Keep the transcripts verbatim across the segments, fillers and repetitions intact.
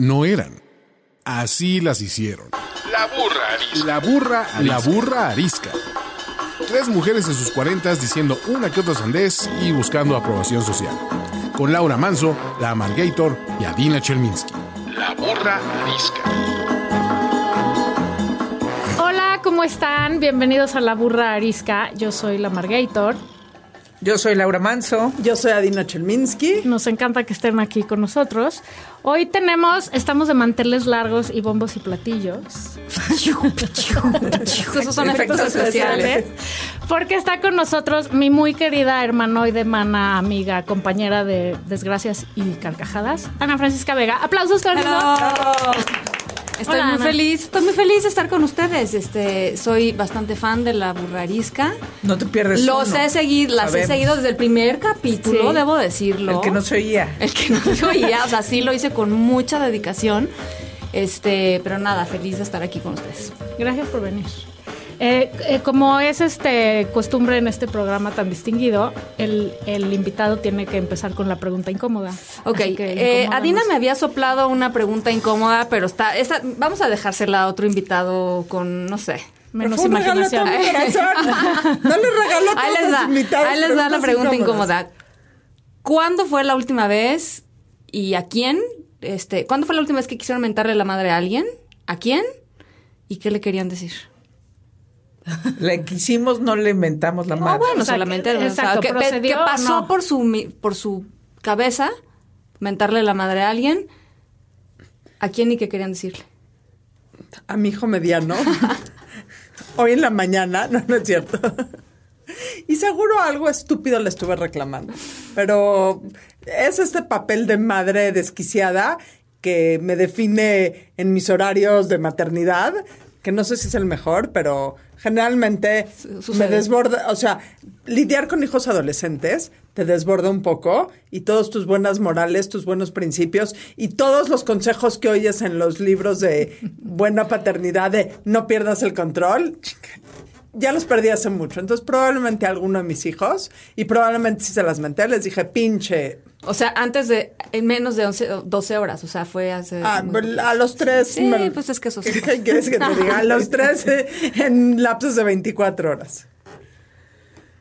no eran. Así las hicieron. La burra arisca. La burra arisca. La burra arisca. Tres mujeres en sus cuarentas diciendo una que otra sandez y buscando aprobación social. Con Laura Manso, la Amalgator y Adina Chelminsky. La burra arisca. Hola, ¿cómo están? Bienvenidos a La burra arisca. Yo soy la Amalgator. Yo soy Laura Manso. Yo soy Adina Chelminsky. Nos encanta que estén aquí con nosotros. Hoy tenemos, estamos de manteles largos y bombos y platillos. Esos son efectos especiales. Porque está con nosotros mi muy querida hermanoide, mana, amiga, compañera de desgracias y carcajadas, Ana Francisca Vega. ¡Aplausos, Carlos! Estoy Hola, muy Ana. feliz, estoy muy feliz de estar con ustedes. Este, soy bastante fan de La burra arisca. No te pierdes. Los uno. he seguido, las Sabemos. he seguido desde el primer capítulo, sí. debo decirlo. El que no se oía. El que no se oía, o sea, sí lo hice con mucha dedicación. Este, pero nada, feliz de estar aquí con ustedes. Gracias por venir. Eh, eh, como es este costumbre en este programa tan distinguido, el, el invitado tiene que empezar con la pregunta incómoda. Ok, eh, Adina me había soplado una pregunta incómoda, pero está esta, vamos a dejársela a otro invitado con, no sé, menos imaginación. No le regaló a todos los invitados. Ahí les da la pregunta incómoda. ¿Cuándo fue la última vez y a quién? Este, ¿Cuándo fue la última vez que quisieron mentarle la madre a alguien? ¿A quién? ¿Y qué le querían decir? Le quisimos, no le inventamos la madre. No, bueno, o sea, solamente que, exacto, o sea, que, que pasó no. por su por su cabeza mentarle la madre a alguien. ¿A quién y qué querían decirle? A mi hijo mediano. Hoy en la mañana, no, no es cierto. Y seguro algo estúpido le estuve reclamando. Pero es este papel de madre desquiciada que me define en mis horarios de maternidad, que no sé si es el mejor, pero generalmente sucede. Me desborda, o sea, lidiar con hijos adolescentes te desborda un poco y todas tus buenas morales, tus buenos principios y todos los consejos que oyes en los libros de buena paternidad de no pierdas el control, ya los perdí hace mucho. Entonces probablemente a alguno de mis hijos, y probablemente si se las menté, les dije, pinche... O sea, antes de, en menos de once, doce horas, o sea, fue hace... Ah, como... a los tres... Sí, me... pues es que eso sí. ¿Qué quieres que te diga? A los tres eh, en lapsos de veinticuatro horas.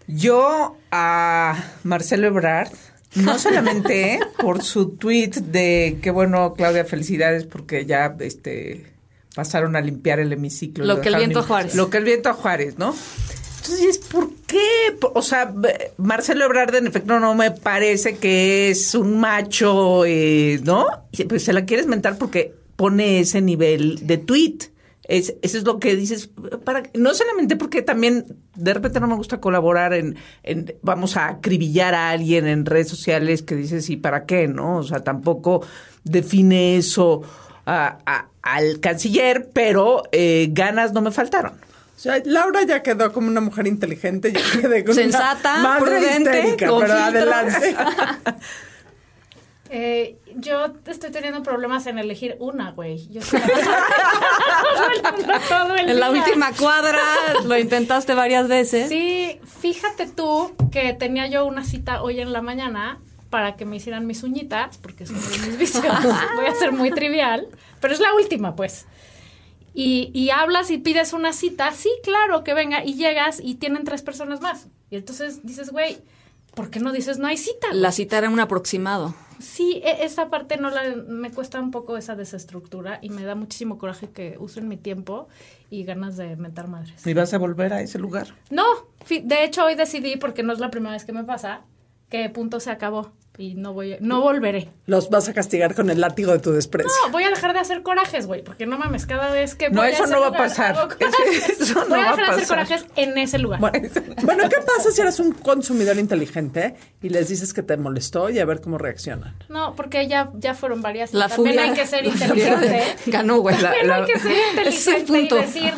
Yo a Marcelo Ebrard, no solamente por su tweet de que bueno, Claudia, felicidades porque ya este pasaron a limpiar el hemiciclo. Lo, lo que el viento a Juárez. Lo que el viento a Juárez, ¿no? Entonces, ¿por qué? O sea, Marcelo Ebrard, en efecto, no, no me parece que es un macho, eh, ¿no? Pues se la quieres mentar porque pone ese nivel de tweet. Es, eso es lo que dices. Para, no solamente porque también de repente no me gusta colaborar en, en... Vamos a acribillar a alguien en redes sociales que dices, ¿y para qué? ¿No? O sea, tampoco define eso a, a, al canciller, pero eh, ganas no me faltaron. O sea, Laura ya quedó como una mujer inteligente, yo quedé con sensata, una madre prudente, histérica, con pero filtros. Adelante. Eh, yo estoy teniendo problemas en elegir una, güey. Yo estoy todo el En día. La última cuadra lo intentaste varias veces. Sí, fíjate tú que tenía yo una cita hoy en la mañana para que me hicieran mis uñitas, porque son mis vicios. Voy a ser muy trivial, pero es la última, pues. Y, y hablas y pides una cita, sí, claro, que venga, y llegas y tienen tres personas más. Y entonces dices, güey, ¿por qué no dices no hay cita? La cita era un aproximado. Sí, esa parte no la, me cuesta un poco esa desestructura y me da muchísimo coraje que usen mi tiempo y ganas de mentar madres. ¿Y vas a volver a ese lugar? No, de hecho hoy decidí, porque no es la primera vez que me pasa, que punto se acabó. Y no voy, no volveré. Los vas a castigar con el látigo de tu desprecio. No, voy a dejar de hacer corajes, güey, porque no mames, cada vez que voy no, a hacer No, eso no va a pasar. Eso, eso no voy a dejar de hacer corajes en ese lugar. Bueno, bueno, ¿qué pasa si eres un consumidor inteligente y les dices que te molestó y a ver cómo reaccionan? No, porque ya, ya fueron varias. La También fuga, hay que ser inteligente. Ganó, güey. También la, la, hay que ser inteligente y decir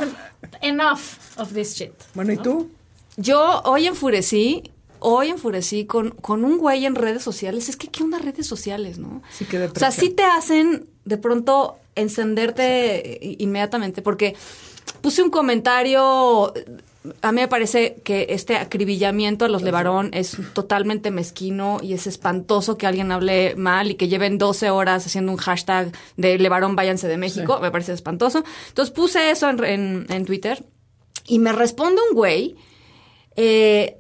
enough of this shit. Bueno, ¿no? ¿Y tú? Yo hoy enfurecí... Hoy enfurecí con, con un güey en redes sociales. Es que, ¿qué onda redes sociales, no? Sí, que depresión. O sea, sí te hacen de pronto encenderte inmediatamente. Porque puse un comentario a mí me parece que este acribillamiento a los LeBarón es totalmente mezquino y es espantoso que alguien hable mal y que lleven doce horas haciendo un hashtag de LeBarón váyanse de México. Sí. Me parece espantoso. Entonces puse eso en, en, en Twitter y me responde un güey eh,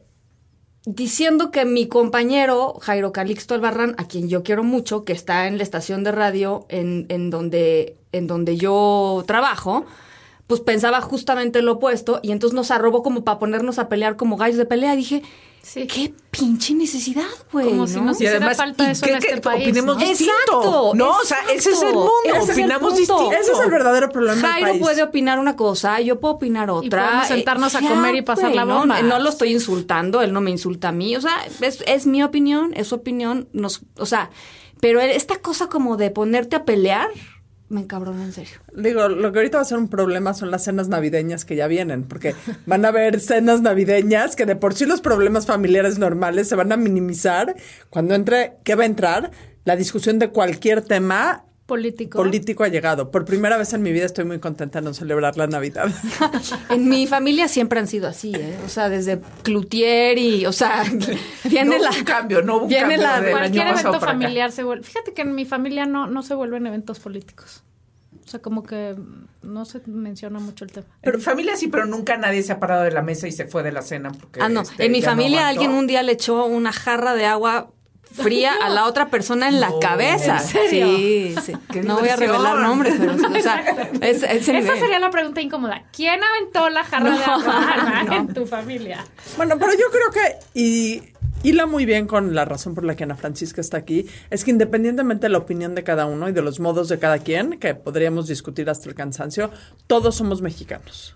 diciendo que mi compañero Jairo Calixto Albarrán, a quien yo quiero mucho, que está en la estación de radio en, en, donde, en donde yo trabajo, pues pensaba justamente lo opuesto y entonces nos arrobó como para ponernos a pelear como gallos de pelea. Dije, sí. qué pinche necesidad, güey. Como ¿no? si nos hiciera falta eso en este país. Opinemos ¿no? distinto. Exacto, no, exacto. O sea, ese es el mundo. Ese opinamos es el distinto. Ese es el verdadero problema Jairo del país. Puede opinar una cosa, yo puedo opinar otra. Y podemos sentarnos eh, a comer ya, y pasar güey, la bomba. No, no lo estoy insultando, él no me insulta a mí. O sea, es, es mi opinión, es su opinión. Nos, o sea, pero esta cosa como de ponerte a pelear... Me encabrona, en serio. Digo, lo que ahorita va a ser un problema son las cenas navideñas que ya vienen, porque van a haber cenas navideñas que de por sí los problemas familiares normales se van a minimizar cuando entre, ¿qué va a entrar? La discusión de cualquier tema político. Político ha llegado. Por primera vez en mi vida estoy muy contenta de no celebrar la Navidad. En mi familia siempre han sido así, ¿eh? O sea, desde Cloutier y, o sea, viene no la... un cambio, no hubo un viene cambio. La, de cualquier evento familiar se vuelve... Fíjate que en mi familia no, no se vuelven eventos políticos. O sea, como que no se menciona mucho el tema. Pero familia sí, pero nunca nadie se ha parado de la mesa y se fue de la cena. Porque, ah, no. Este, en mi familia no alguien un día le echó una jarra de agua... fría no. a la otra persona en la no, cabeza. ¿En serio? Sí, sí. Qué no diversión. Voy a revelar nombres, pero o sea, es, es esa nivel. Sería la pregunta incómoda. ¿Quién aventó la jarra no, de agua no. en tu familia? Bueno, pero yo creo que y hila muy bien con la razón por la que Ana Francisca está aquí, es que independientemente de la opinión de cada uno y de los modos de cada quien, que podríamos discutir hasta el cansancio, todos somos mexicanos.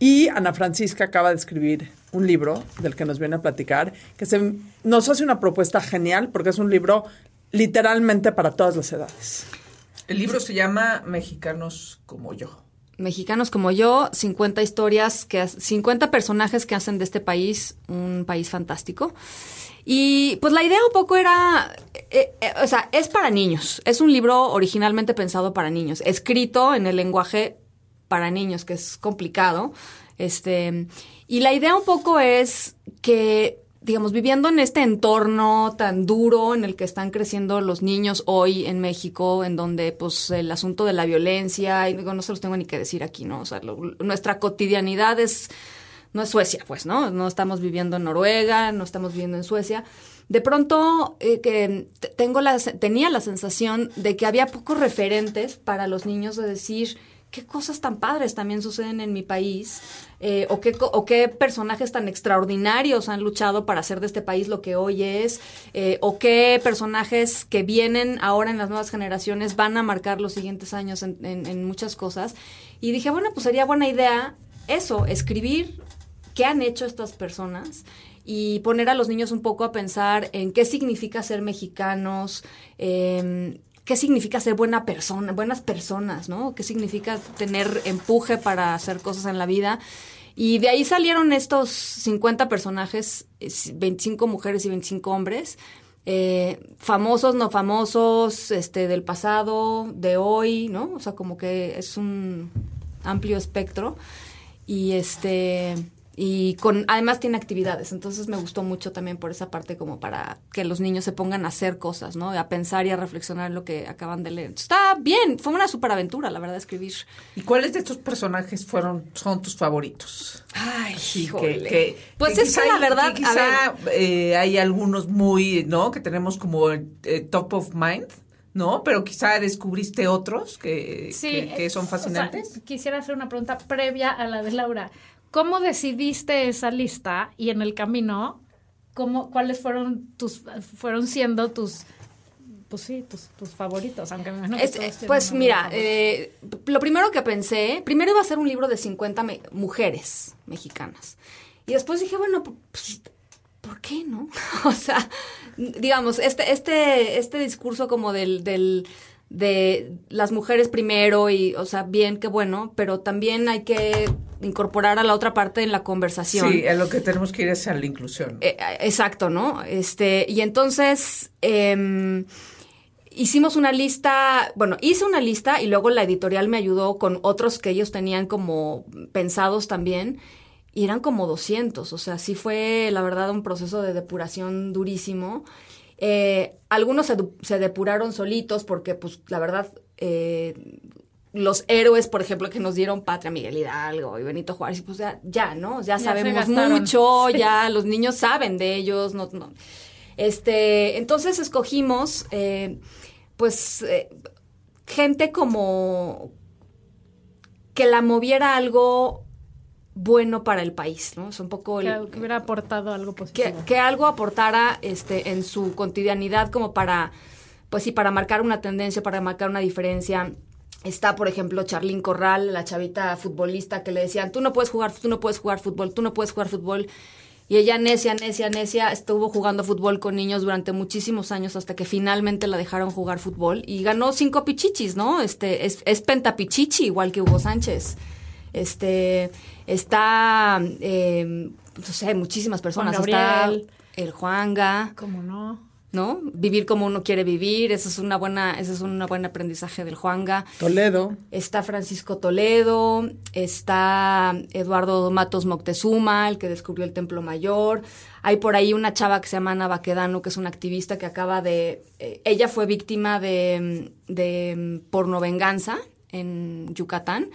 Y Ana Francisca acaba de escribir un libro del que nos viene a platicar, que se, nos hace una propuesta genial porque es un libro literalmente para todas las edades. El libro se llama Mexicanos como yo. Mexicanos como yo, cincuenta historias, que cincuenta personajes que hacen de este país un país fantástico. Y pues la idea un poco era, eh, eh, o sea, es para niños. Es un libro originalmente pensado para niños, escrito en el lenguaje para niños, que es complicado. Este, y la idea un poco es que, digamos, viviendo en este entorno tan duro en el que están creciendo los niños hoy en México, en donde, pues, el asunto de la violencia, y digo, no se los tengo ni que decir aquí, ¿no? O sea, lo, nuestra cotidianidad es, no es Suecia, pues, ¿no? No estamos viviendo en Noruega, no estamos viviendo en Suecia. De pronto, eh, que tengo la, tenía la sensación de que había pocos referentes para los niños de decir... ¿Qué cosas tan padres también suceden en mi país? Eh, o, qué, o qué personajes tan extraordinarios han luchado para hacer de este país lo que hoy es? Eh, ¿O qué personajes que vienen ahora en las nuevas generaciones van a marcar los siguientes años en, en, en muchas cosas? Y dije, bueno, pues sería buena idea eso, escribir qué han hecho estas personas y poner a los niños un poco a pensar en qué significa ser mexicanos, eh, ¿qué significa ser buena persona, buenas personas, ¿no? ¿Qué significa tener empuje para hacer cosas en la vida? Y de ahí salieron estos cincuenta personajes, veinticinco mujeres y veinticinco hombres, eh, famosos, no famosos, este, del pasado, de hoy, ¿no? O sea, como que es un amplio espectro. Y este... Y con además tiene actividades, entonces me gustó mucho también por esa parte como para que los niños se pongan a hacer cosas, ¿no? A pensar y a reflexionar en lo que acaban de leer. Entonces, está bien, fue una superaventura, la verdad, escribir. ¿Y cuáles de estos personajes fueron son tus favoritos? Ay, híjole. Que, que, pues que es quizá, que la verdad... Que quizá a ver, eh, hay algunos muy, ¿no? Que tenemos como eh, top of mind. No, pero quizá descubriste otros que, sí, que, que son fascinantes. O sea, quisiera hacer una pregunta previa a la de Laura. ¿Cómo decidiste esa lista y en el camino, cómo, cuáles fueron tus, fueron siendo tus, pues sí, tus, tus favoritos? Aunque me imagino que todos tienen pues mira, eh, lo primero que pensé, primero iba a ser un libro de cincuenta me- mujeres mexicanas y después dije, bueno, pues, ¿por qué no? O sea, digamos, este, este, este discurso como del, del de las mujeres primero y, o sea, bien, qué bueno, pero también hay que incorporar a la otra parte en la conversación. Sí, a lo que tenemos que ir es a la inclusión. Eh, exacto, ¿no? Este, y entonces eh, hicimos una lista, bueno, hice una lista y luego la editorial me ayudó con otros que ellos tenían como pensados también. y eran como doscientos, o sea, sí fue, la verdad, un proceso de depuración durísimo. Eh, algunos se, se depuraron solitos porque, pues, la verdad, eh, los héroes, por ejemplo, que nos dieron patria, Miguel Hidalgo y Benito Juárez, pues ya, ya ¿no? Ya, ya sabemos mucho, sí. ya los niños saben de ellos, no, no. Este, entonces escogimos, eh, pues, eh, gente como que la moviera algo bueno para el país, ¿no? Es un poco... Que, el, que hubiera aportado algo positivo. Que, que algo aportara este, en su cotidianidad como para, pues sí, para marcar una tendencia, para marcar una diferencia. Está, por ejemplo, Charlín Corral, la chavita futbolista que le decían, tú no puedes jugar, tú no puedes jugar fútbol, tú no puedes jugar fútbol. Y ella necia, necia, necia, estuvo jugando fútbol con niños durante muchísimos años hasta que finalmente la dejaron jugar fútbol y ganó cinco pichichis, ¿no? Este, es, es pentapichichi, igual que Hugo Sánchez. Este, está, eh, no sé, muchísimas personas. Juan Gabriel. Está el Juanga. ¿Cómo no? ¿No? Vivir como uno quiere vivir, eso es una buena, eso es un buen aprendizaje del Juanga. Toledo. Está Francisco Toledo, está Eduardo Matos Moctezuma, el que descubrió el Templo Mayor. Hay por ahí una chava que se llama Ana Baquedano, que es una activista que acaba de... Eh, ella fue víctima de, de pornovenganza en Yucatán.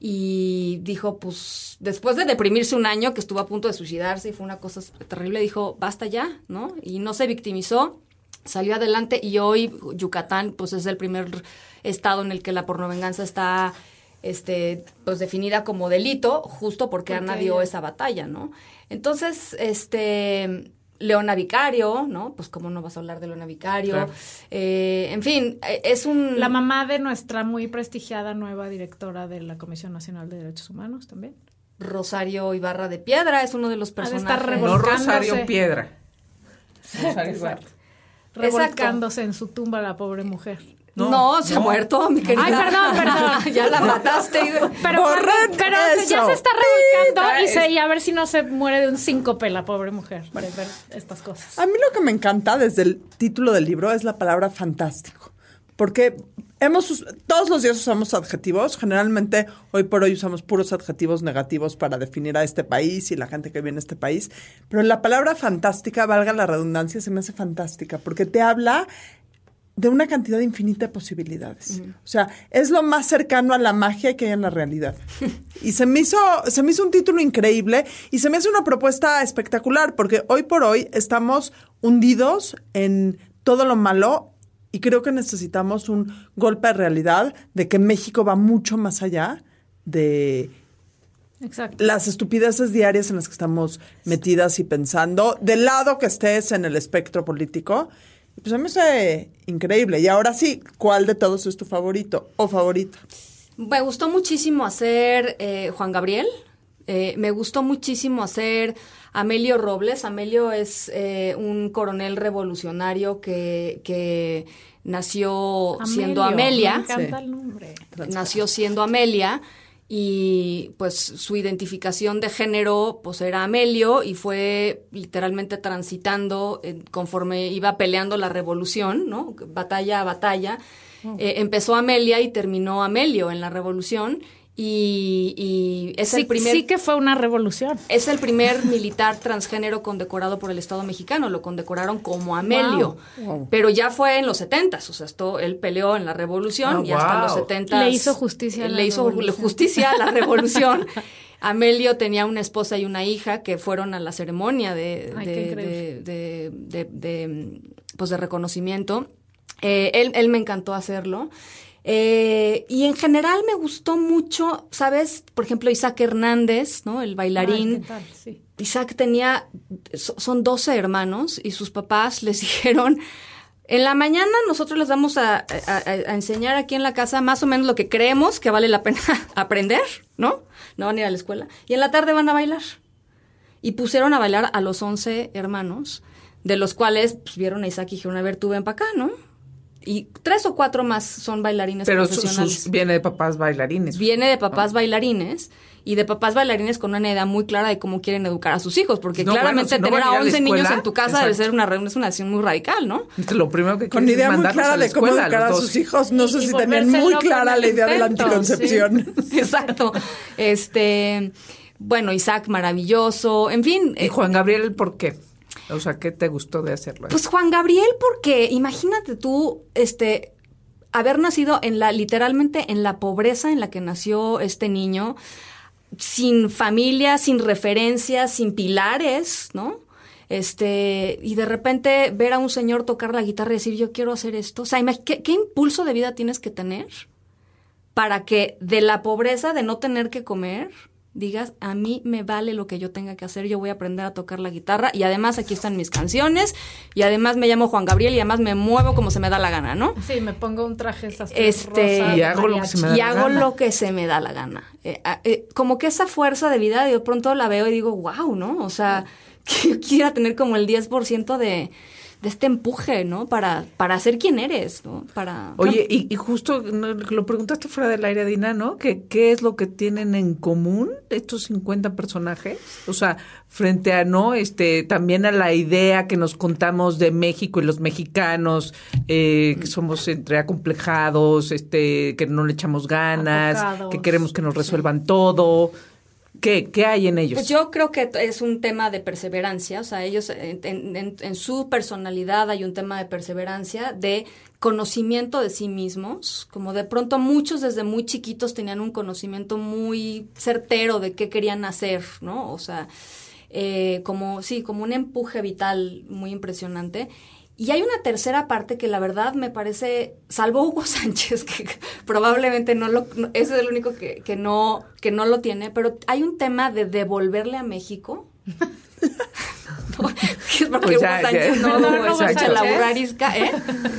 Y dijo, pues, después de deprimirse un año, que estuvo a punto de suicidarse y fue una cosa terrible, dijo, basta ya, ¿no? Y no se victimizó, salió adelante y hoy Yucatán, pues, es el primer estado en el que la pornovenganza está, este, pues, definida como delito, justo porque okay. Ana dio esa batalla, ¿no? Entonces, este... Leona Vicario, ¿no? Pues cómo no vas a hablar de Leona Vicario. Claro. Eh, en fin, es un... La mamá de nuestra muy prestigiada nueva directora de la Comisión Nacional de Derechos Humanos también. Rosario Ibarra de Piedra es uno de los personajes. Ha de estar revolcándose. No Rosario Piedra. Rosario Ibarra. Revolcándose en su tumba la pobre mujer. No, no, se no. ha muerto, mi querida. Ay, perdón, perdón. Ya la mataste. Y... Pero, pero ya se está revolcando y, se, y a ver si no se muere de un síncope la pobre mujer para ver estas cosas. A mí lo que me encanta desde el título del libro es la palabra fantástico. Porque hemos todos los días usamos adjetivos. Generalmente, hoy por hoy usamos puros adjetivos negativos para definir a este país y la gente que viene a este país. Pero la palabra fantástica, valga la redundancia, se me hace fantástica porque te habla... de una cantidad infinita de posibilidades. Uh-huh. O sea, es lo más cercano a la magia que hay en la realidad. Y se me hizo, se me hizo un título increíble y se me hace una propuesta espectacular porque hoy por hoy estamos hundidos en todo lo malo y creo que necesitamos un golpe de realidad de que México va mucho más allá de... Exacto. Las estupideces diarias en las que estamos metidas y pensando, del lado que estés en el espectro político. Pues a mí es increíble. Y ahora sí, ¿cuál de todos es tu favorito o favorita? Me gustó muchísimo hacer eh, Juan Gabriel. Eh, me gustó muchísimo hacer Amelio Robles. Amelio es eh, un coronel revolucionario que, que nació Amelio, siendo Amelia. Me encanta sí. el nombre. Nació siendo Amelia. Y pues su identificación de género pues era Amelio y fue literalmente transitando eh, conforme iba peleando la revolución, ¿no? Batalla a batalla. Oh. Eh, empezó Amelia y terminó Amelio en la revolución y, y es sí, el primer... Sí que fue una revolución. Es el primer militar transgénero condecorado por el Estado mexicano, lo condecoraron como Amelio. Wow. Wow. Pero ya fue en los setentas, o sea, esto, él peleó en la revolución oh, y hasta wow. los setentas... Le hizo justicia a la Le hizo justicia a la revolución. Amelio tenía una esposa y una hija que fueron a la ceremonia de, Ay, de, de, de, de, de, pues de reconocimiento. Eh, él, él me encantó hacerlo. Eh, y en general me gustó mucho, ¿sabes? Por ejemplo, Isaac Hernández, ¿no? El bailarín. Ay, ¿qué tal? Sí. Isaac tenía, son doce hermanos y sus papás les dijeron... En la mañana nosotros les vamos a, a, a enseñar aquí en la casa más o menos lo que creemos que vale la pena aprender, ¿no? No van a ir a la escuela. Y en la tarde van a bailar. Y pusieron a bailar a los once hermanos, de los cuales pues, vieron a Isaac y dijeron, a ver, tú ven para acá, ¿no? Y tres o cuatro más son bailarines Pero profesionales. Pero viene de papás bailarines. Viene de papás ¿no? bailarines. Y de papás bailarines con una edad muy clara de cómo quieren educar a sus hijos, porque no, claramente bueno, si no tener a once a escuela, niños en tu casa exacto. debe ser una reunión muy radical, ¿no? Lo primero que con idea muy clara de cómo educar a, a sus hijos, no y, sé y si tenían muy clara la idea de la anticoncepción. Sí. Exacto. Este, bueno, Isaac, maravilloso, en fin. ¿Y Juan Gabriel por qué? O sea, ¿qué te gustó de hacerlo? Pues Juan Gabriel porque, imagínate tú, este... haber nacido en la, literalmente en la pobreza en la que nació este niño, sin familia, sin referencias, sin pilares, ¿no? Este, y de repente ver a un señor tocar la guitarra y decir, yo quiero hacer esto. O sea, ¿qué, qué impulso de vida tienes que tener para que de la pobreza, de no tener que comer, digas, a mí me vale lo que yo tenga que hacer, yo voy a aprender a tocar la guitarra y además aquí están mis canciones y además me llamo Juan Gabriel y además me muevo como se me da la gana, ¿no? Sí, me pongo un traje esas este, rosa, y hago lo que se me da la gana. Y hago lo que se me da la gana. Eh, eh, como que esa fuerza de vida de pronto la veo y digo, wow, ¿no? O sea, que yo quiera tener como el diez por ciento de... de este empuje, ¿no? Para, para ser quien eres, ¿no? Para... Oye, y, y justo lo preguntaste fuera del aire, Adina, ¿no? ¿Qué, ¿Qué es lo que tienen en común estos cincuenta personajes? O sea, frente a, ¿no? Este, también a la idea que nos contamos de México y los mexicanos, eh, que somos entre acomplejados, este, que no le echamos ganas, Aplicados. Que queremos que nos resuelvan sí. todo... ¿Qué, ¿Qué hay en ellos? Pues yo creo que es un tema de perseverancia, o sea, ellos en, en, en su personalidad hay un tema de perseverancia, de conocimiento de sí mismos, como de pronto muchos desde muy chiquitos tenían un conocimiento muy certero de qué querían hacer, ¿no? O sea, eh, como, sí, como un empuje vital muy impresionante. Y hay una tercera parte que la verdad me parece, salvo Hugo Sánchez, que probablemente no lo, no, ese es el único que, que no, que no lo tiene, pero hay un tema de devolverle a México. No, es porque pues ya, Hugo Sánchez ya. no, no, no, no Hugo Sánchez, La Burra Arisca, ¿eh?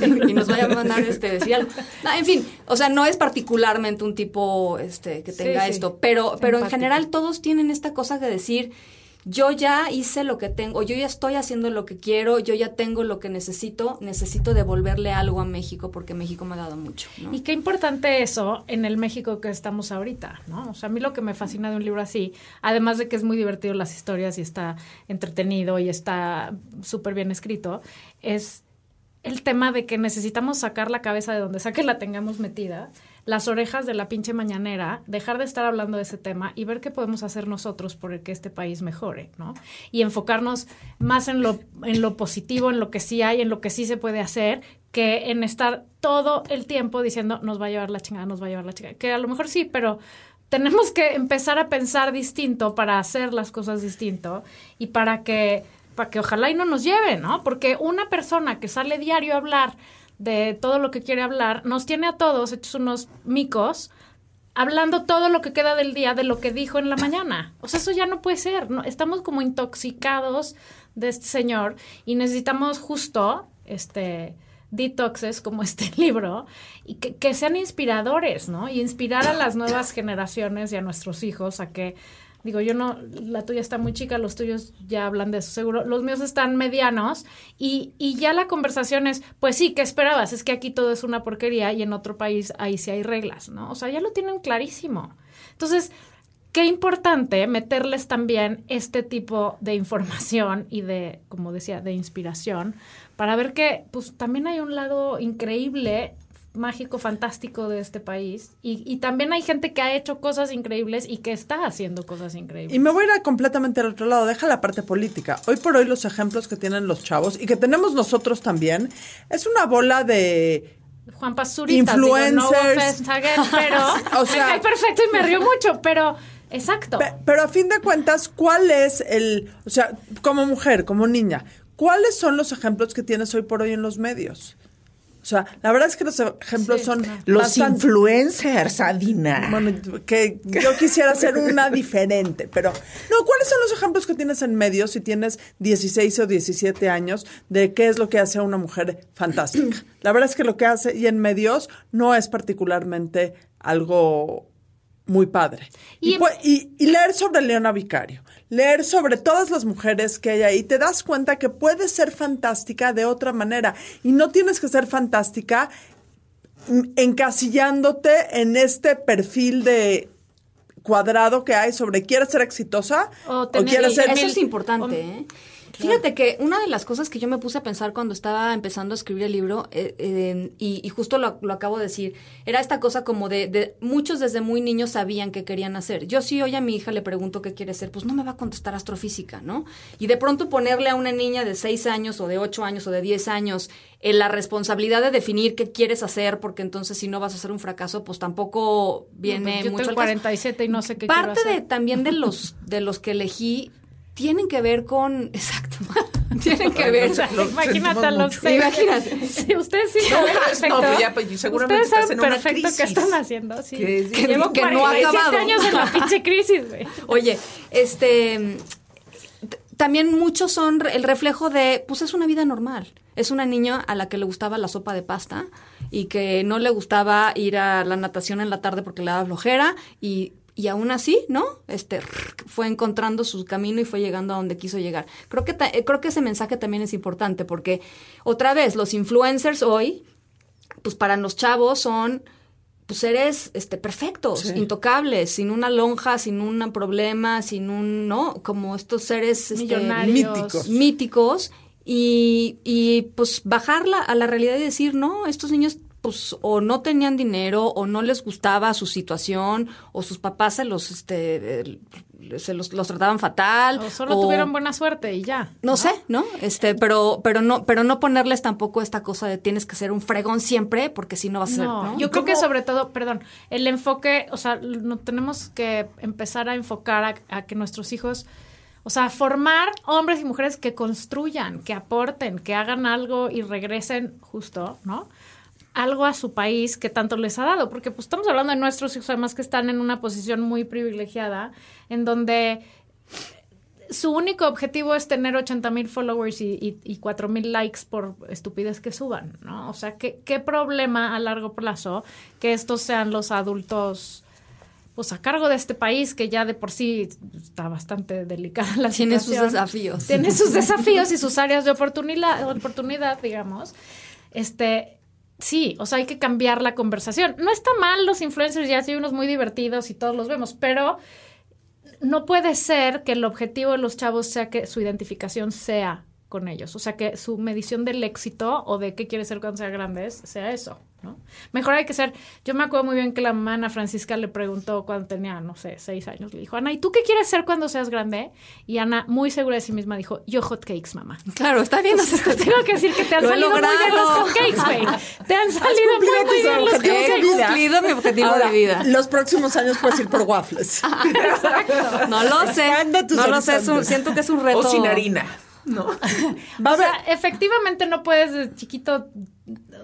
Y, y nos vaya a mandar este decir algo. No, en fin, o sea, no es particularmente un tipo este que tenga sí, esto, sí, pero, pero en general todos tienen esta cosa de decir. Yo ya hice lo que tengo, yo ya estoy haciendo lo que quiero, yo ya tengo lo que necesito, necesito devolverle algo a México porque México me ha dado mucho, ¿no? Y qué importante eso en el México que estamos ahorita, ¿no? O sea, a mí lo que me fascina de un libro así, además de que es muy divertido las historias y está entretenido y está súper bien escrito, es el tema de que necesitamos sacar la cabeza de donde sea que la tengamos metida, las orejas de la pinche mañanera, dejar de estar hablando de ese tema y ver qué podemos hacer nosotros por el que este país mejore, ¿no? Y enfocarnos más en lo, en lo positivo, en lo que sí hay, en lo que sí se puede hacer, que en estar todo el tiempo diciendo nos va a llevar la chingada, nos va a llevar la chingada, que a lo mejor sí, pero tenemos que empezar a pensar distinto para hacer las cosas distinto y para que, para que ojalá y no nos lleve, ¿no? Porque una persona que sale diario a hablar de todo lo que quiere hablar, nos tiene a todos hechos unos micos hablando todo lo que queda del día de lo que dijo en la mañana. O sea, eso ya no puede ser, ¿no? Estamos como intoxicados de este señor y necesitamos justo este detoxes como este libro y que, que sean inspiradores, ¿no? Y inspirar a las nuevas generaciones y a nuestros hijos a que, digo, yo no, la tuya está muy chica, los tuyos ya hablan de eso seguro, los míos están medianos y, y ya la conversación es, pues sí, ¿qué esperabas? Es que aquí todo es una porquería y en otro país ahí sí hay reglas, ¿no? O sea, ya lo tienen clarísimo. Entonces, qué importante meterles también este tipo de información y de, como decía, de inspiración para ver que, pues, también hay un lado increíble, mágico, fantástico de este país y, y también hay gente que ha hecho cosas increíbles y que está haciendo cosas increíbles. Y me voy a ir completamente al otro lado, deja la parte política. Hoy por hoy los ejemplos que tienen los chavos y que tenemos nosotros también es una bola de Juan Pazurita, influencers, digo, no hubo fest again, pero o sea, me cae perfecto y me río mucho, pero exacto. Pe- pero a fin de cuentas, ¿cuál es el, o sea, como mujer, como niña, cuáles son los ejemplos que tienes hoy por hoy en los medios? O sea, la verdad es que los ejemplos sí, son claro. los bastante... influencers, Adina. Bueno, que yo quisiera hacer una diferente, pero no, ¿cuáles son los ejemplos que tienes en medios si tienes dieciséis o diecisiete años de qué es lo que hace a una mujer fantástica? La verdad es que lo que hace y en medios no es particularmente algo muy padre. Y, y, en... y, y leer sobre Leona Vicario. Leer sobre todas las mujeres que hay ahí, te das cuenta que puedes ser fantástica de otra manera y no tienes que ser fantástica encasillándote en este perfil de cuadrado que hay sobre quieres ser exitosa o, tener, o quieres ser... Eso mil... es importante, ¿eh? Claro. Fíjate que una de las cosas que yo me puse a pensar cuando estaba empezando a escribir el libro, eh, eh, y, y justo lo, lo acabo de decir, era esta cosa como de, de muchos desde muy niños sabían qué querían hacer. Yo sí, si hoy a mi hija le pregunto qué quiere ser, pues no me va a contestar astrofísica, ¿no? Y de pronto ponerle a una niña de seis años o de ocho años o de diez años eh, la responsabilidad de definir qué quieres hacer, porque entonces si no vas a hacer un fracaso, pues tampoco viene no, pues yo mucho tengo cuarenta y siete y no sé qué parte quiero hacer. De también de los de los que elegí tienen que ver con... Exacto. Tienen que ver... O sea, los imagínate a los seis. Imagínate. Sí, ustedes sí saben perfecto. No, ya, pues, seguramente ustedes saben perfecto qué están haciendo. Sí. Que, sí, que, llevo que no ha acabado. Años en la pinche crisis, güey. Oye, este... También muchos son el reflejo de... Pues es una vida normal. Es una niña a la que le gustaba la sopa de pasta y que no le gustaba ir a la natación en la tarde porque le daba flojera y... Y aún así, ¿no? Este fue encontrando su camino y fue llegando a donde quiso llegar. Creo que, ta- creo que ese mensaje también es importante porque, otra vez, los influencers hoy, pues para los chavos son pues seres este, perfectos, sí. Intocables, sin una lonja, sin un problema, sin un, ¿no? Como estos seres... Este, míticos. Míticos. Y, y pues bajarla a la realidad y decir, no, estos niños... pues o no tenían dinero o no les gustaba su situación o sus papás se los este se los, los trataban fatal o solo o, tuvieron buena suerte y ya no, no sé no este pero pero no pero no ponerles tampoco esta cosa de tienes que ser un fregón siempre porque si no vas a ser no, ¿no? Yo creo ¿cómo? Que sobre todo perdón el enfoque o sea no tenemos que empezar a enfocar a, a que nuestros hijos o sea formar hombres y mujeres que construyan, que aporten, que hagan algo y regresen justo no algo a su país que tanto les ha dado, porque pues estamos hablando de nuestros hijos, además que están en una posición muy privilegiada, en donde su único objetivo es tener ochenta mil followers y, y, y cuatro mil likes por estupidez que suban, ¿no? O sea, ¿qué, qué problema a largo plazo que estos sean los adultos... pues a cargo de este país que ya de por sí está bastante delicada la tiene situación. Tiene sus desafíos. Tiene sus desafíos y sus áreas de oportunidad, oportunidad digamos. Este... Sí, o sea, hay que cambiar la conversación. No está mal los influencers, ya hay unos muy divertidos y todos los vemos, pero no puede ser que el objetivo de los chavos sea que su identificación sea con ellos. O sea, que su medición del éxito o de qué quiere ser cuando sea grande sea eso, ¿no? Mejor hay que ser... Yo me acuerdo muy bien que la mamá Ana Francisca le preguntó cuando tenía, no sé, seis años. Le dijo, Ana, ¿y tú qué quieres ser cuando seas grande? Y Ana, muy segura de sí misma, dijo, yo hotcakes, mamá. Claro, está bien. Entonces, te tengo que decir que te han salido logrado. Muy bien los hotcakes, güey. Te han salido muy, muy bien los hotcakes. He cumplido mi objetivo ahora, de vida. Los próximos años puedes ir por waffles. Ah, exacto. No lo sé. No lo sé. Es un, siento que es un reto. O sin harina. No. O sea, efectivamente no puedes de chiquito,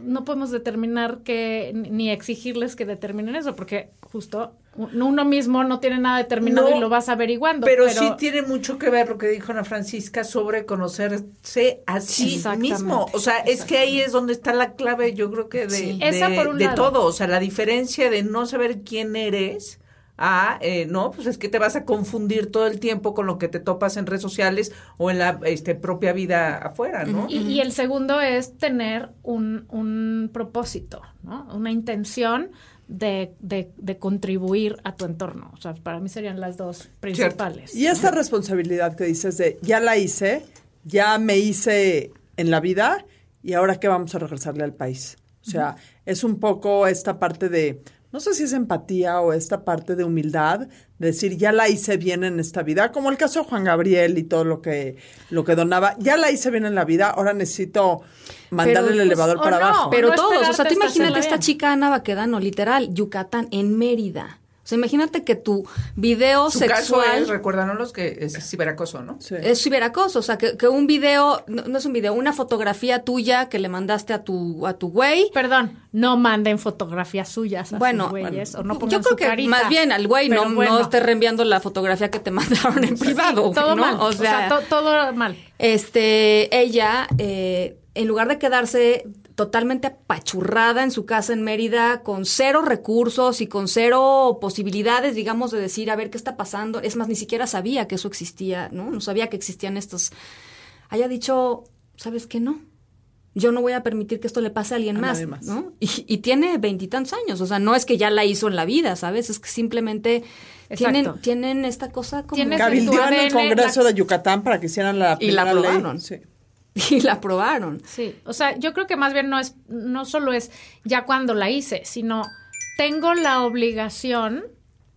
no podemos determinar que, ni exigirles que determinen eso, porque justo uno mismo no tiene nada determinado no, y lo vas averiguando. Pero, pero sí tiene mucho que ver lo que dijo Ana Francisca sobre conocerse a sí mismo. O sea, es que ahí es donde está la clave, yo creo que de, sí. de, Esa por un de lado. Todo. O sea, la diferencia de no saber quién eres... Ah, eh, no, pues es que te vas a confundir todo el tiempo con lo que te topas en redes sociales o en la este, propia vida afuera, ¿no? Y, y el segundo es tener un, un propósito, ¿no? Una intención de, de, de contribuir a tu entorno. O sea, para mí serían las dos principales. Cierto. Y esta ¿no? responsabilidad que dices de ya la hice, ya me hice en la vida y ahora qué vamos a regresarle al país. O sea, uh-huh. es un poco esta parte de... No sé si es empatía o esta parte de humildad, de decir, ya la hice bien en esta vida, como el caso de Juan Gabriel y todo lo que lo que donaba, ya la hice bien en la vida, ahora necesito mandarle el pues, elevador para no, abajo. Pero no todos, o sea, tú imagínate esta bien. Chica Ana Baquedano, literal, Yucatán, en Mérida. O sea, imagínate que tu video Su sexual... Caso es, recuérdanos los que es ciberacoso, ¿no? Sí. Es ciberacoso, o sea, que, que un video, no, no es un video, una fotografía tuya que le mandaste a tu a tu güey. Perdón, no manden fotografías suyas a bueno, sus güeyes, bueno, o no pongan yo creo su que carita, más bien al güey no, bueno. no esté reenviando la fotografía que te mandaron en privado. Sí, todo ¿no? mal, o sea, o sea to, todo mal. Este, ella, eh, en lugar de quedarse... totalmente apachurrada en su casa en Mérida, con cero recursos y con cero posibilidades, digamos, de decir, a ver, ¿qué está pasando? Es más, ni siquiera sabía que eso existía, ¿no? No sabía que existían estos... Haya dicho, ¿sabes qué? No. yo no voy a permitir que esto le pase a alguien a más, más, ¿no? Y, y tiene veintitantos años, o sea, no es que ya la hizo en la vida, ¿sabes? Es que simplemente tienen, tienen esta cosa como... Cabildearon el Congreso la... de Yucatán para que hicieran la primera ley. Y la aprobaron. Ley. Sí. Y la aprobaron. Sí, o sea, yo creo que más bien no es, no solo es ya cuando la hice, sino tengo la obligación,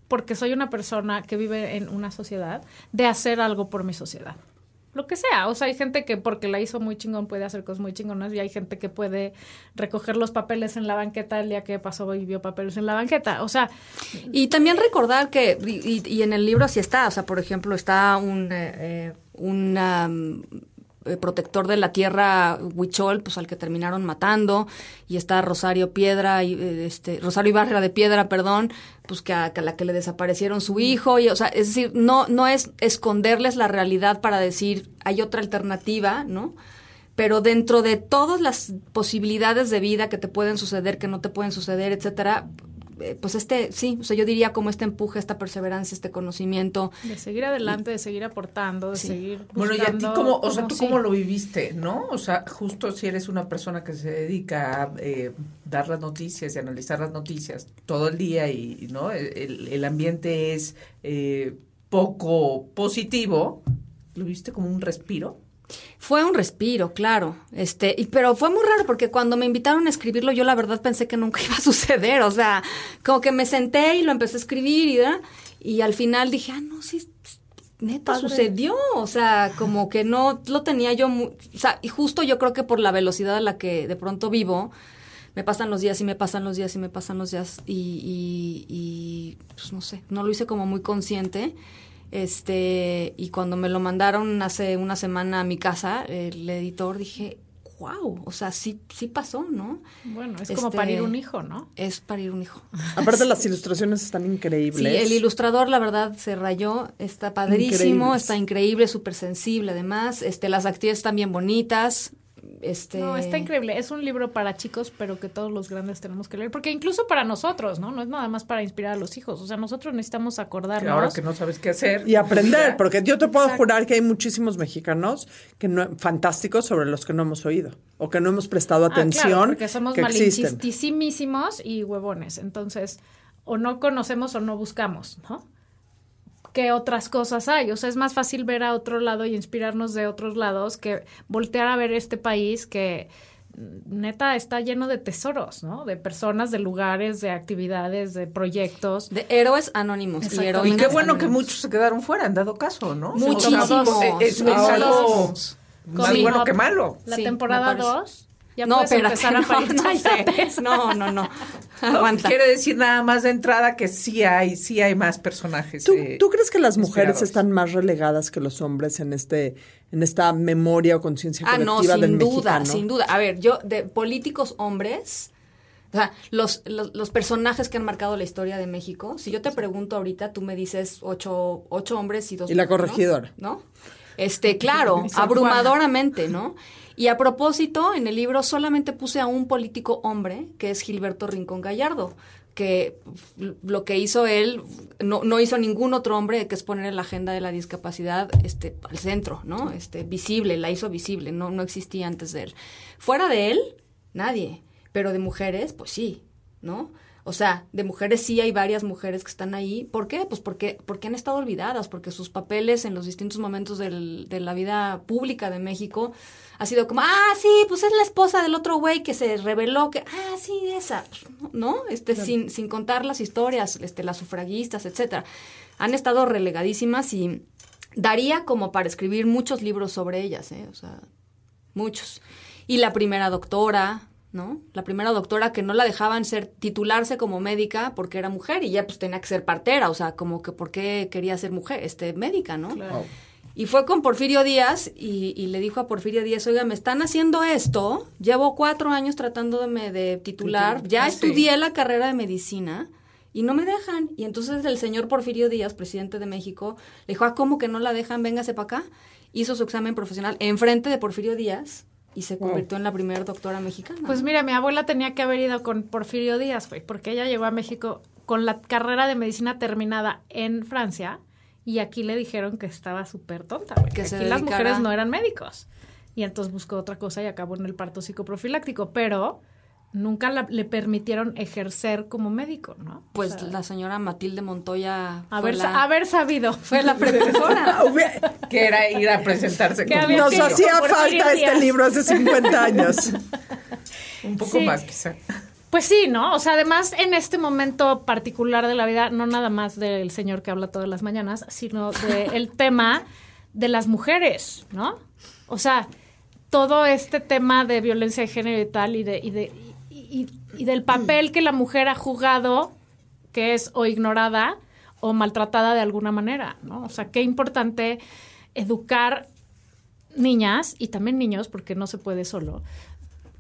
porque soy una persona que vive en una sociedad, de hacer algo por mi sociedad. Lo que sea, o sea, hay gente que porque la hizo muy chingón puede hacer cosas muy chingonas y hay gente que puede recoger los papeles en la banqueta el día que pasó y vio papeles en la banqueta, o sea. Y también recordar que, y, y en el libro así está, o sea, por ejemplo, está un, eh, un um, protector de la tierra huichol, pues al que terminaron matando, y está Rosario Piedra, y, este, Rosario Ibarra de Piedra, perdón, pues que a, que a la que le desaparecieron su hijo, y o sea, es decir, no, no es esconderles la realidad para decir hay otra alternativa, ¿no? Pero dentro de todas las posibilidades de vida que te pueden suceder, que no te pueden suceder, etcétera, pues este, sí, o sea, yo diría como este empuje, esta perseverancia, este conocimiento. De seguir adelante, de seguir aportando, de sí. seguir buscando. Bueno, y a ti como, o sea, tú sí. cómo lo viviste, ¿no? O sea, justo si eres una persona que se dedica a eh, dar las noticias y analizar las noticias todo el día y, ¿no? El, el ambiente es eh, poco positivo, ¿lo viste como un respiro? Fue un respiro, claro, este, y, pero fue muy raro porque cuando me invitaron a escribirlo yo la verdad pensé que nunca iba a suceder, o sea, como que me senté y lo empecé a escribir y, ¿verdad? Y al final dije, ah, no, sí, neta, padre. Sucedió, o sea, como que no lo tenía yo, muy, o sea, y justo yo creo que por la velocidad a la que de pronto vivo, me pasan los días y me pasan los días y me pasan los días y, y, y pues no sé, no lo hice como muy consciente. Este, y cuando me lo mandaron hace una semana a mi casa, el editor, dije, wow, o sea, sí, sí pasó, ¿no? Bueno, es este, como parir un hijo, ¿no? Es parir un hijo. Aparte las ilustraciones están increíbles. Sí, el ilustrador, la verdad, se rayó, está padrísimo, increíbles. Está increíble, súper sensible además, este, las actividades están bien bonitas. Este... No, está increíble. Es un libro para chicos, pero que todos los grandes tenemos que leer. Porque incluso para nosotros, ¿no? No es nada más para inspirar a los hijos. O sea, nosotros necesitamos acordarnos. Que ahora que no sabes qué hacer. Y aprender, porque yo te puedo Exacto. jurar que hay muchísimos mexicanos que no, fantásticos sobre los que no hemos oído o que no hemos prestado atención. Ah, claro, porque somos malinchistísimísimos y huevones. Entonces, o no conocemos o no buscamos, ¿no? ¿Qué otras cosas hay? O sea, es más fácil ver a otro lado y inspirarnos de otros lados que voltear a ver este país que neta está lleno de tesoros, ¿no? De personas, de lugares, de actividades, de proyectos. De héroes anónimos. Y, héroes y qué bueno anónimos. Que muchos se quedaron fuera, han dado caso, ¿no? Muchísimos. Es, es, es algo más sí. bueno que malo. La sí, temporada dos... Ya no, pero no, ya no, no, no. Aguanta. Quiere decir nada más de entrada que sí hay, sí hay más personajes. ¿Tú, eh, ¿tú crees que las mujeres están más relegadas que los hombres en este, en esta memoria o conciencia colectiva del mexicano? Ah, no, sin duda, mexicano? sin duda. A ver, yo de políticos hombres, o sea, los, los los personajes que han marcado la historia de México. Si yo te pregunto ahorita, tú me dices ocho ocho hombres y dos. Y la corregidora, ¿no? Este, claro, abrumadoramente, ¿no? Y a propósito, en el libro solamente puse a un político hombre, que es Gilberto Rincón Gallardo, que lo que hizo él, no, no hizo ningún otro hombre, que es poner en la agenda de la discapacidad este, al centro, ¿no? Este, visible, la hizo visible, no, no existía antes de él. Fuera de él, nadie, pero de mujeres, pues sí, ¿no? O sea, de mujeres sí hay varias mujeres que están ahí. ¿Por qué? Pues porque, porque han estado olvidadas, porque sus papeles en los distintos momentos del, de la vida pública de México ha sido como, ah, sí, pues es la esposa del otro güey que se rebeló, que, ah, sí, esa, ¿no? Este, claro. sin, sin contar las historias, este, las sufragistas, etcétera. Han estado relegadísimas y daría como para escribir muchos libros sobre ellas, ¿eh? O sea, muchos. Y la primera doctora... ¿no? La primera doctora que no la dejaban ser titularse como médica porque era mujer y ya pues tenía que ser partera, o sea, como que por qué quería ser mujer, este, médica, ¿no? Claro. Y fue con Porfirio Díaz y, y le dijo a Porfirio Díaz, oiga, me están haciendo esto, llevo cuatro años tratándome de titular, ya ah, estudié sí. la carrera de medicina y no me dejan. Y entonces el señor Porfirio Díaz, presidente de México, le dijo, ah, ¿cómo que no la dejan? Véngase para acá. Hizo su examen profesional enfrente de Porfirio Díaz. Y se convirtió en la primera doctora mexicana. Pues mira, mi abuela tenía que haber ido con Porfirio Díaz, güey, porque ella llegó a México con la carrera de medicina terminada en Francia y aquí le dijeron que estaba súper tonta, güey. Que aquí las mujeres no eran médicos. y entonces buscó otra cosa y acabó en el parto psicoprofiláctico, pero nunca la, le permitieron ejercer como médico, ¿no? Pues o sea, la señora Matilde Montoya haber, la, haber sabido, fue la precursora. Que era ir a presentarse con había, nos hacía falta este libro hace cincuenta años. Un poco sí. más quizá. Pues sí, ¿no? O sea, además en este momento particular de la vida, no nada más del señor que habla todas las mañanas, sino del tema de las mujeres, ¿no? O sea, todo este tema de violencia de género y tal, y de, y de y, y, y del papel que la mujer ha jugado, que es o ignorada o maltratada de alguna manera, ¿no? O sea, qué importante educar niñas y también niños, porque no se puede solo,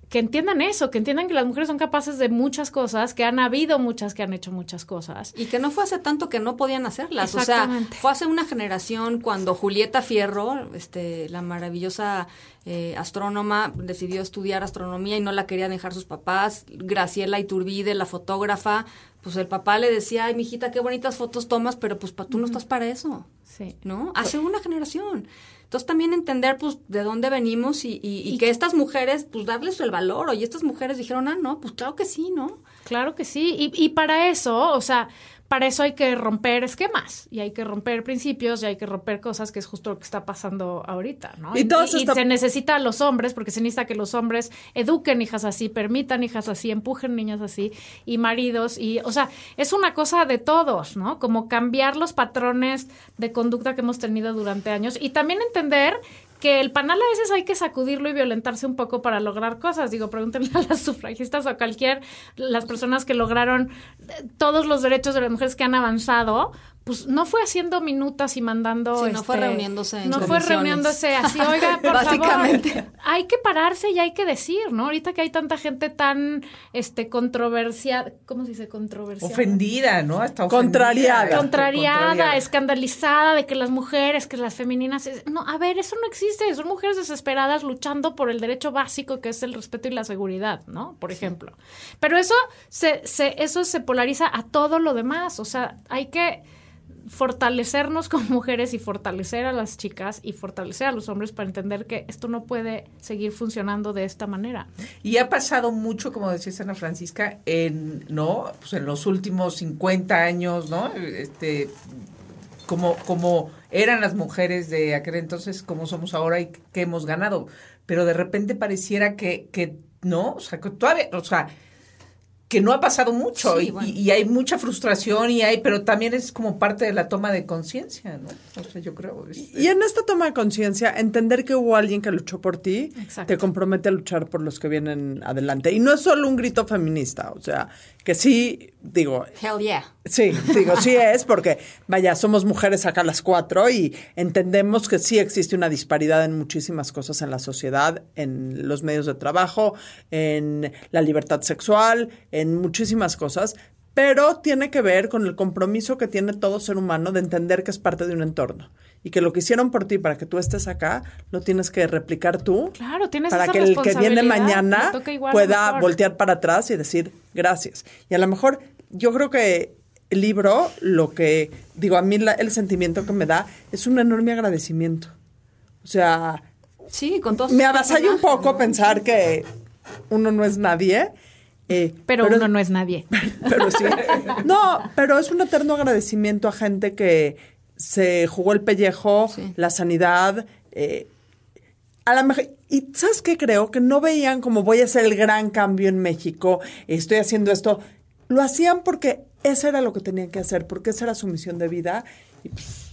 que entiendan eso, que entiendan que las mujeres son capaces de muchas cosas, que han habido muchas, que han hecho muchas cosas. Y que no fue hace tanto que no podían hacerlas. O sea, fue hace una generación cuando Julieta Fierro, este, la maravillosa eh, astrónoma, decidió estudiar astronomía y no la querían dejar sus papás. Graciela Iturbide, la fotógrafa, pues el papá le decía, ay, mijita, qué bonitas fotos tomas, pero pues pa, tú no estás para eso. Sí. ¿No? Hace una generación. Entonces, también entender, pues, de dónde venimos y, y, y, y que estas mujeres, pues, darles el valor. Oye, estas mujeres dijeron, ah, no, pues, claro que sí, ¿no? Claro que sí. Y, y para eso, o sea, para eso hay que romper esquemas. Y hay que romper principios y hay que romper cosas, que es justo lo que está pasando ahorita, ¿no? Y, y, y está... se necesita a los hombres, porque se necesita que los hombres eduquen hijas así, permitan hijas así, empujen niñas así, y maridos. Y, o sea, es una cosa de todos, ¿no? Como cambiar los patrones de conducta que hemos tenido durante años. Y también entender entender que el panal a veces hay que sacudirlo y violentarse un poco para lograr cosas. Digo, pregúntenle a las sufragistas o a cualquier, las personas que lograron todos los derechos de las mujeres que han avanzado, pues no fue haciendo minutas y mandando... Sí, este, no fue reuniéndose en No fue reuniéndose así, oiga, por básicamente. Favor, hay que pararse y hay que decir, ¿no? Ahorita que hay tanta gente tan este controversia, ¿cómo se dice? Controversial. Ofendida, ¿no? Hasta ofendida. Contrariada. Contrariada, Contrariada, escandalizada de que las mujeres, que las femeninas... No, a ver, eso no existe. Son mujeres desesperadas luchando por el derecho básico que es el respeto y la seguridad, ¿no? Por ejemplo. Sí. Pero eso se, se, eso se polariza a todo lo demás. O sea, hay que fortalecernos como mujeres y fortalecer a las chicas y fortalecer a los hombres para entender que esto no puede seguir funcionando de esta manera. Y ha pasado mucho, como decía Ana Francisca, en, ¿no? Pues en los últimos cincuenta años, ¿no? Este... Como, como eran las mujeres de aquel entonces, como somos ahora y que hemos ganado. Pero de repente pareciera que, que no, o sea, que todavía, o sea, que no ha pasado mucho. Sí, y, bueno. y, y hay mucha frustración y hay, pero también es como parte de la toma de conciencia, ¿no? O sea, yo creo. Es, y en esta toma de conciencia, entender que hubo alguien que luchó por ti, Exacto. te compromete a luchar por los que vienen adelante. Y no es solo un grito feminista, o sea, que sí, digo... Hell yeah. Sí, digo, sí es, porque, vaya, somos mujeres acá las cuatro y entendemos que sí existe una disparidad en muchísimas cosas en la sociedad, en los medios de trabajo, en la libertad sexual, en muchísimas cosas, pero tiene que ver con el compromiso que tiene todo ser humano de entender que es parte de un entorno. Y que lo que hicieron por ti para que tú estés acá, lo tienes que replicar tú. Claro, tienes esa responsabilidad. Para que el que viene mañana pueda voltear para atrás y decir gracias. Y a lo mejor, yo creo que el libro, lo que, digo, a mí la, el sentimiento que me da es un enorme agradecimiento. O sea, sí, con todos me avasalla un poco, ¿no? Pensar que uno no es nadie. Eh, pero, pero uno no es nadie. Pero sí. No, pero es un eterno agradecimiento a gente que... se jugó el pellejo, sí. La sanidad. Eh, a la mejor, y ¿sabes qué creo? Que no veían como voy a hacer el gran cambio en México, estoy haciendo esto. Lo hacían porque eso era lo que tenían que hacer, porque esa era su misión de vida. Y pues,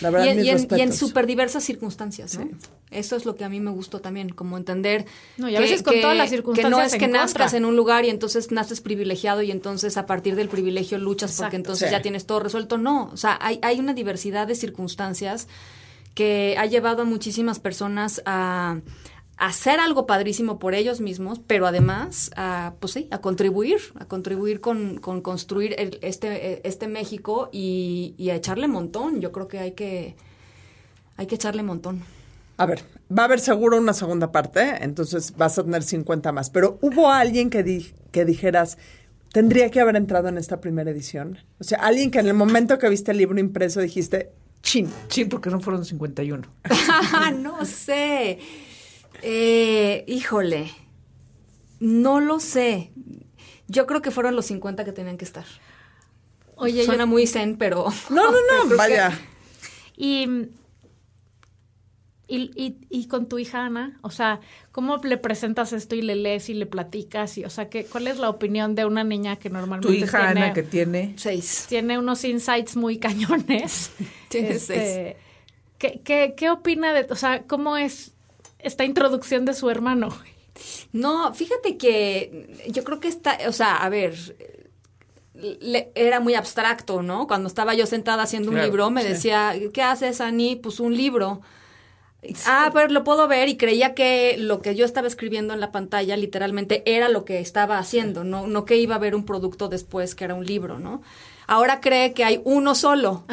la verdad, y, mis y en, y en súper diversas circunstancias, ¿no? Sí. Eso es lo que a mí me gustó también, como entender no, y a que, veces con que, todas las circunstancias que no es que encuentra. Nazcas en un lugar y entonces naces privilegiado y entonces a partir del privilegio luchas Exacto, porque entonces sí. ya tienes todo resuelto. No, o sea, hay, hay una diversidad de circunstancias que ha llevado a muchísimas personas a, a hacer algo padrísimo por ellos mismos, pero además a, pues sí, a contribuir, a contribuir con, con construir el, este, este México y, y a echarle montón. Yo creo que hay que, hay que echarle montón. A ver, va a haber seguro una segunda parte, entonces vas a tener cincuenta más. Pero ¿hubo alguien que, di- que dijeras, tendría que haber entrado en esta primera edición? O sea, alguien que en el momento que viste el libro impreso dijiste, chin. Chin, porque no fueron cincuenta y uno. No sé. Eh, híjole, no lo sé. Yo creo que fueron los cincuenta que tenían que estar. Oye, suena yo... muy zen, pero... No, no, no, vaya. Que... Y... Y, y, y con tu hija Ana, o sea, ¿cómo le presentas esto y le lees y le platicas? Y, o sea, ¿qué, ¿cuál es la opinión de una niña que normalmente tiene... Tu hija tiene, Ana, que tiene... Seis. Tiene unos insights muy cañones. Tiene este, seis. ¿qué, qué, ¿Qué opina de... O sea, ¿cómo es esta introducción de su hermano? No, fíjate que yo creo que está... O sea, a ver... Le, era muy abstracto, ¿no? Cuando estaba yo sentada haciendo claro, un libro, me sí. decía, ¿qué haces, Ani? Pues un libro... Sí. Ah, pero lo puedo ver, y creía que lo que yo estaba escribiendo en la pantalla literalmente era lo que estaba haciendo, no, no que iba a haber un producto después que era un libro, ¿no? Ahora cree que hay uno solo.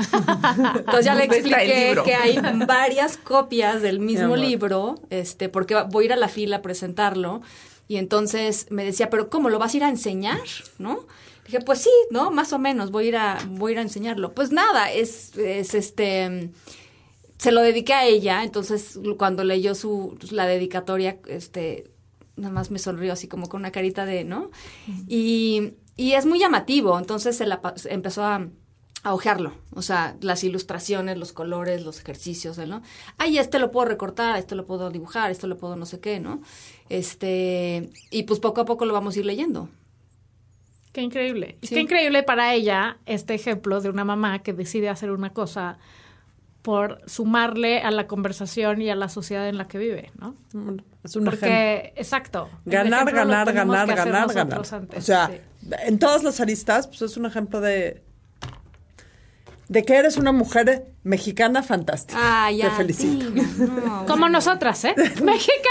Entonces ya le expliqué que hay varias copias del mismo libro, este, porque voy a ir a la fila a presentarlo, y entonces me decía, pero ¿cómo lo vas a ir a enseñar? ¿No? Dije, pues sí, ¿no? Más o menos, voy a ir a, voy a, ir a enseñarlo. Pues nada, es, es este... Se lo dediqué a ella, entonces cuando leyó su la dedicatoria, este, nada más me sonrió así como con una carita de, ¿no? Y, y es muy llamativo, entonces se la se empezó a, a ojearlo, o sea, las ilustraciones, los colores, los ejercicios, ¿no? Ay, este lo puedo recortar, este lo puedo dibujar, esto lo puedo no sé qué, ¿no? Este, y pues poco a poco lo vamos a ir leyendo. Qué increíble. Sí. Qué increíble para ella este ejemplo de una mamá que decide hacer una cosa por sumarle a la conversación y a la sociedad en la que vive, ¿no? Es un Porque, ejemplo. exacto. Ganar, ganar, ganar, ganar, ganar. Antes, o sea, sí. en todas las aristas, pues es un ejemplo de, de que eres una mujer mexicana fantástica. Ah, ya, te felicito. Sí. No, como nosotras, ¿eh? Mexicanas,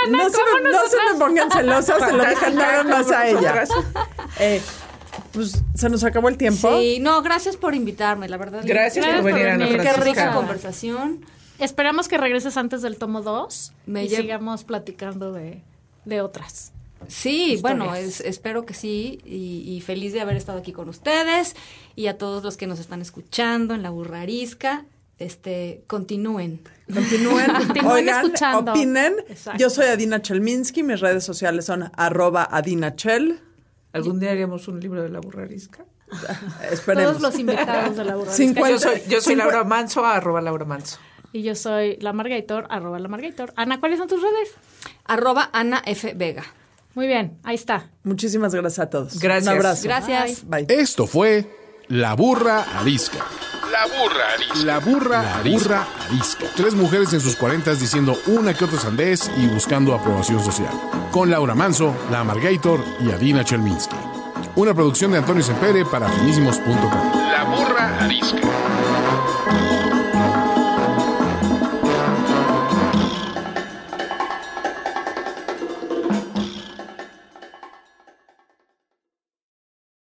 no como me, nosotras. No se me pongan celosas, se lo dejan nada más a ella. Eh, Pues se nos acabó el tiempo. Sí, no, gracias por invitarme, la verdad. Gracias, gracias por venir, Ana Francisca. Qué rica conversación. Esperamos que regreses antes del tomo dos Me y lle... sigamos platicando de, de otras. Sí, historias. Bueno, es, espero que sí, y, y feliz de haber estado aquí con ustedes y a todos los que nos están escuchando en La Burra Arisca. Este, continúen. Continúen, continúen oigan, escuchando. Opinen. Exacto. Yo soy Adina Chelminsky, mis redes sociales son arroba Adina Chel. ¿Algún día haríamos un libro de La Burra Arisca? Esperemos. Todos los invitados de La Burra Arisca. Yo soy, yo soy Laura Manso, arroba Laura Manso. Y yo soy La Margaitor, arroba La Margaitor. Ana, ¿cuáles son tus redes? Arroba Ana F. Vega. Muy bien, ahí está. Muchísimas gracias a todos. Gracias. Un abrazo. Gracias. Bye. Bye. Esto fue La Burra Arisca. La Burra Arisca. La Burra Arisca. Arisca. Tres mujeres en sus cuarentas diciendo una que otra sandez y buscando aprobación social. Con Laura Manso, La Margator y Adina Chelminsky. Una producción de Antonio Sempere para finísimos punto com. La Burra Arisca.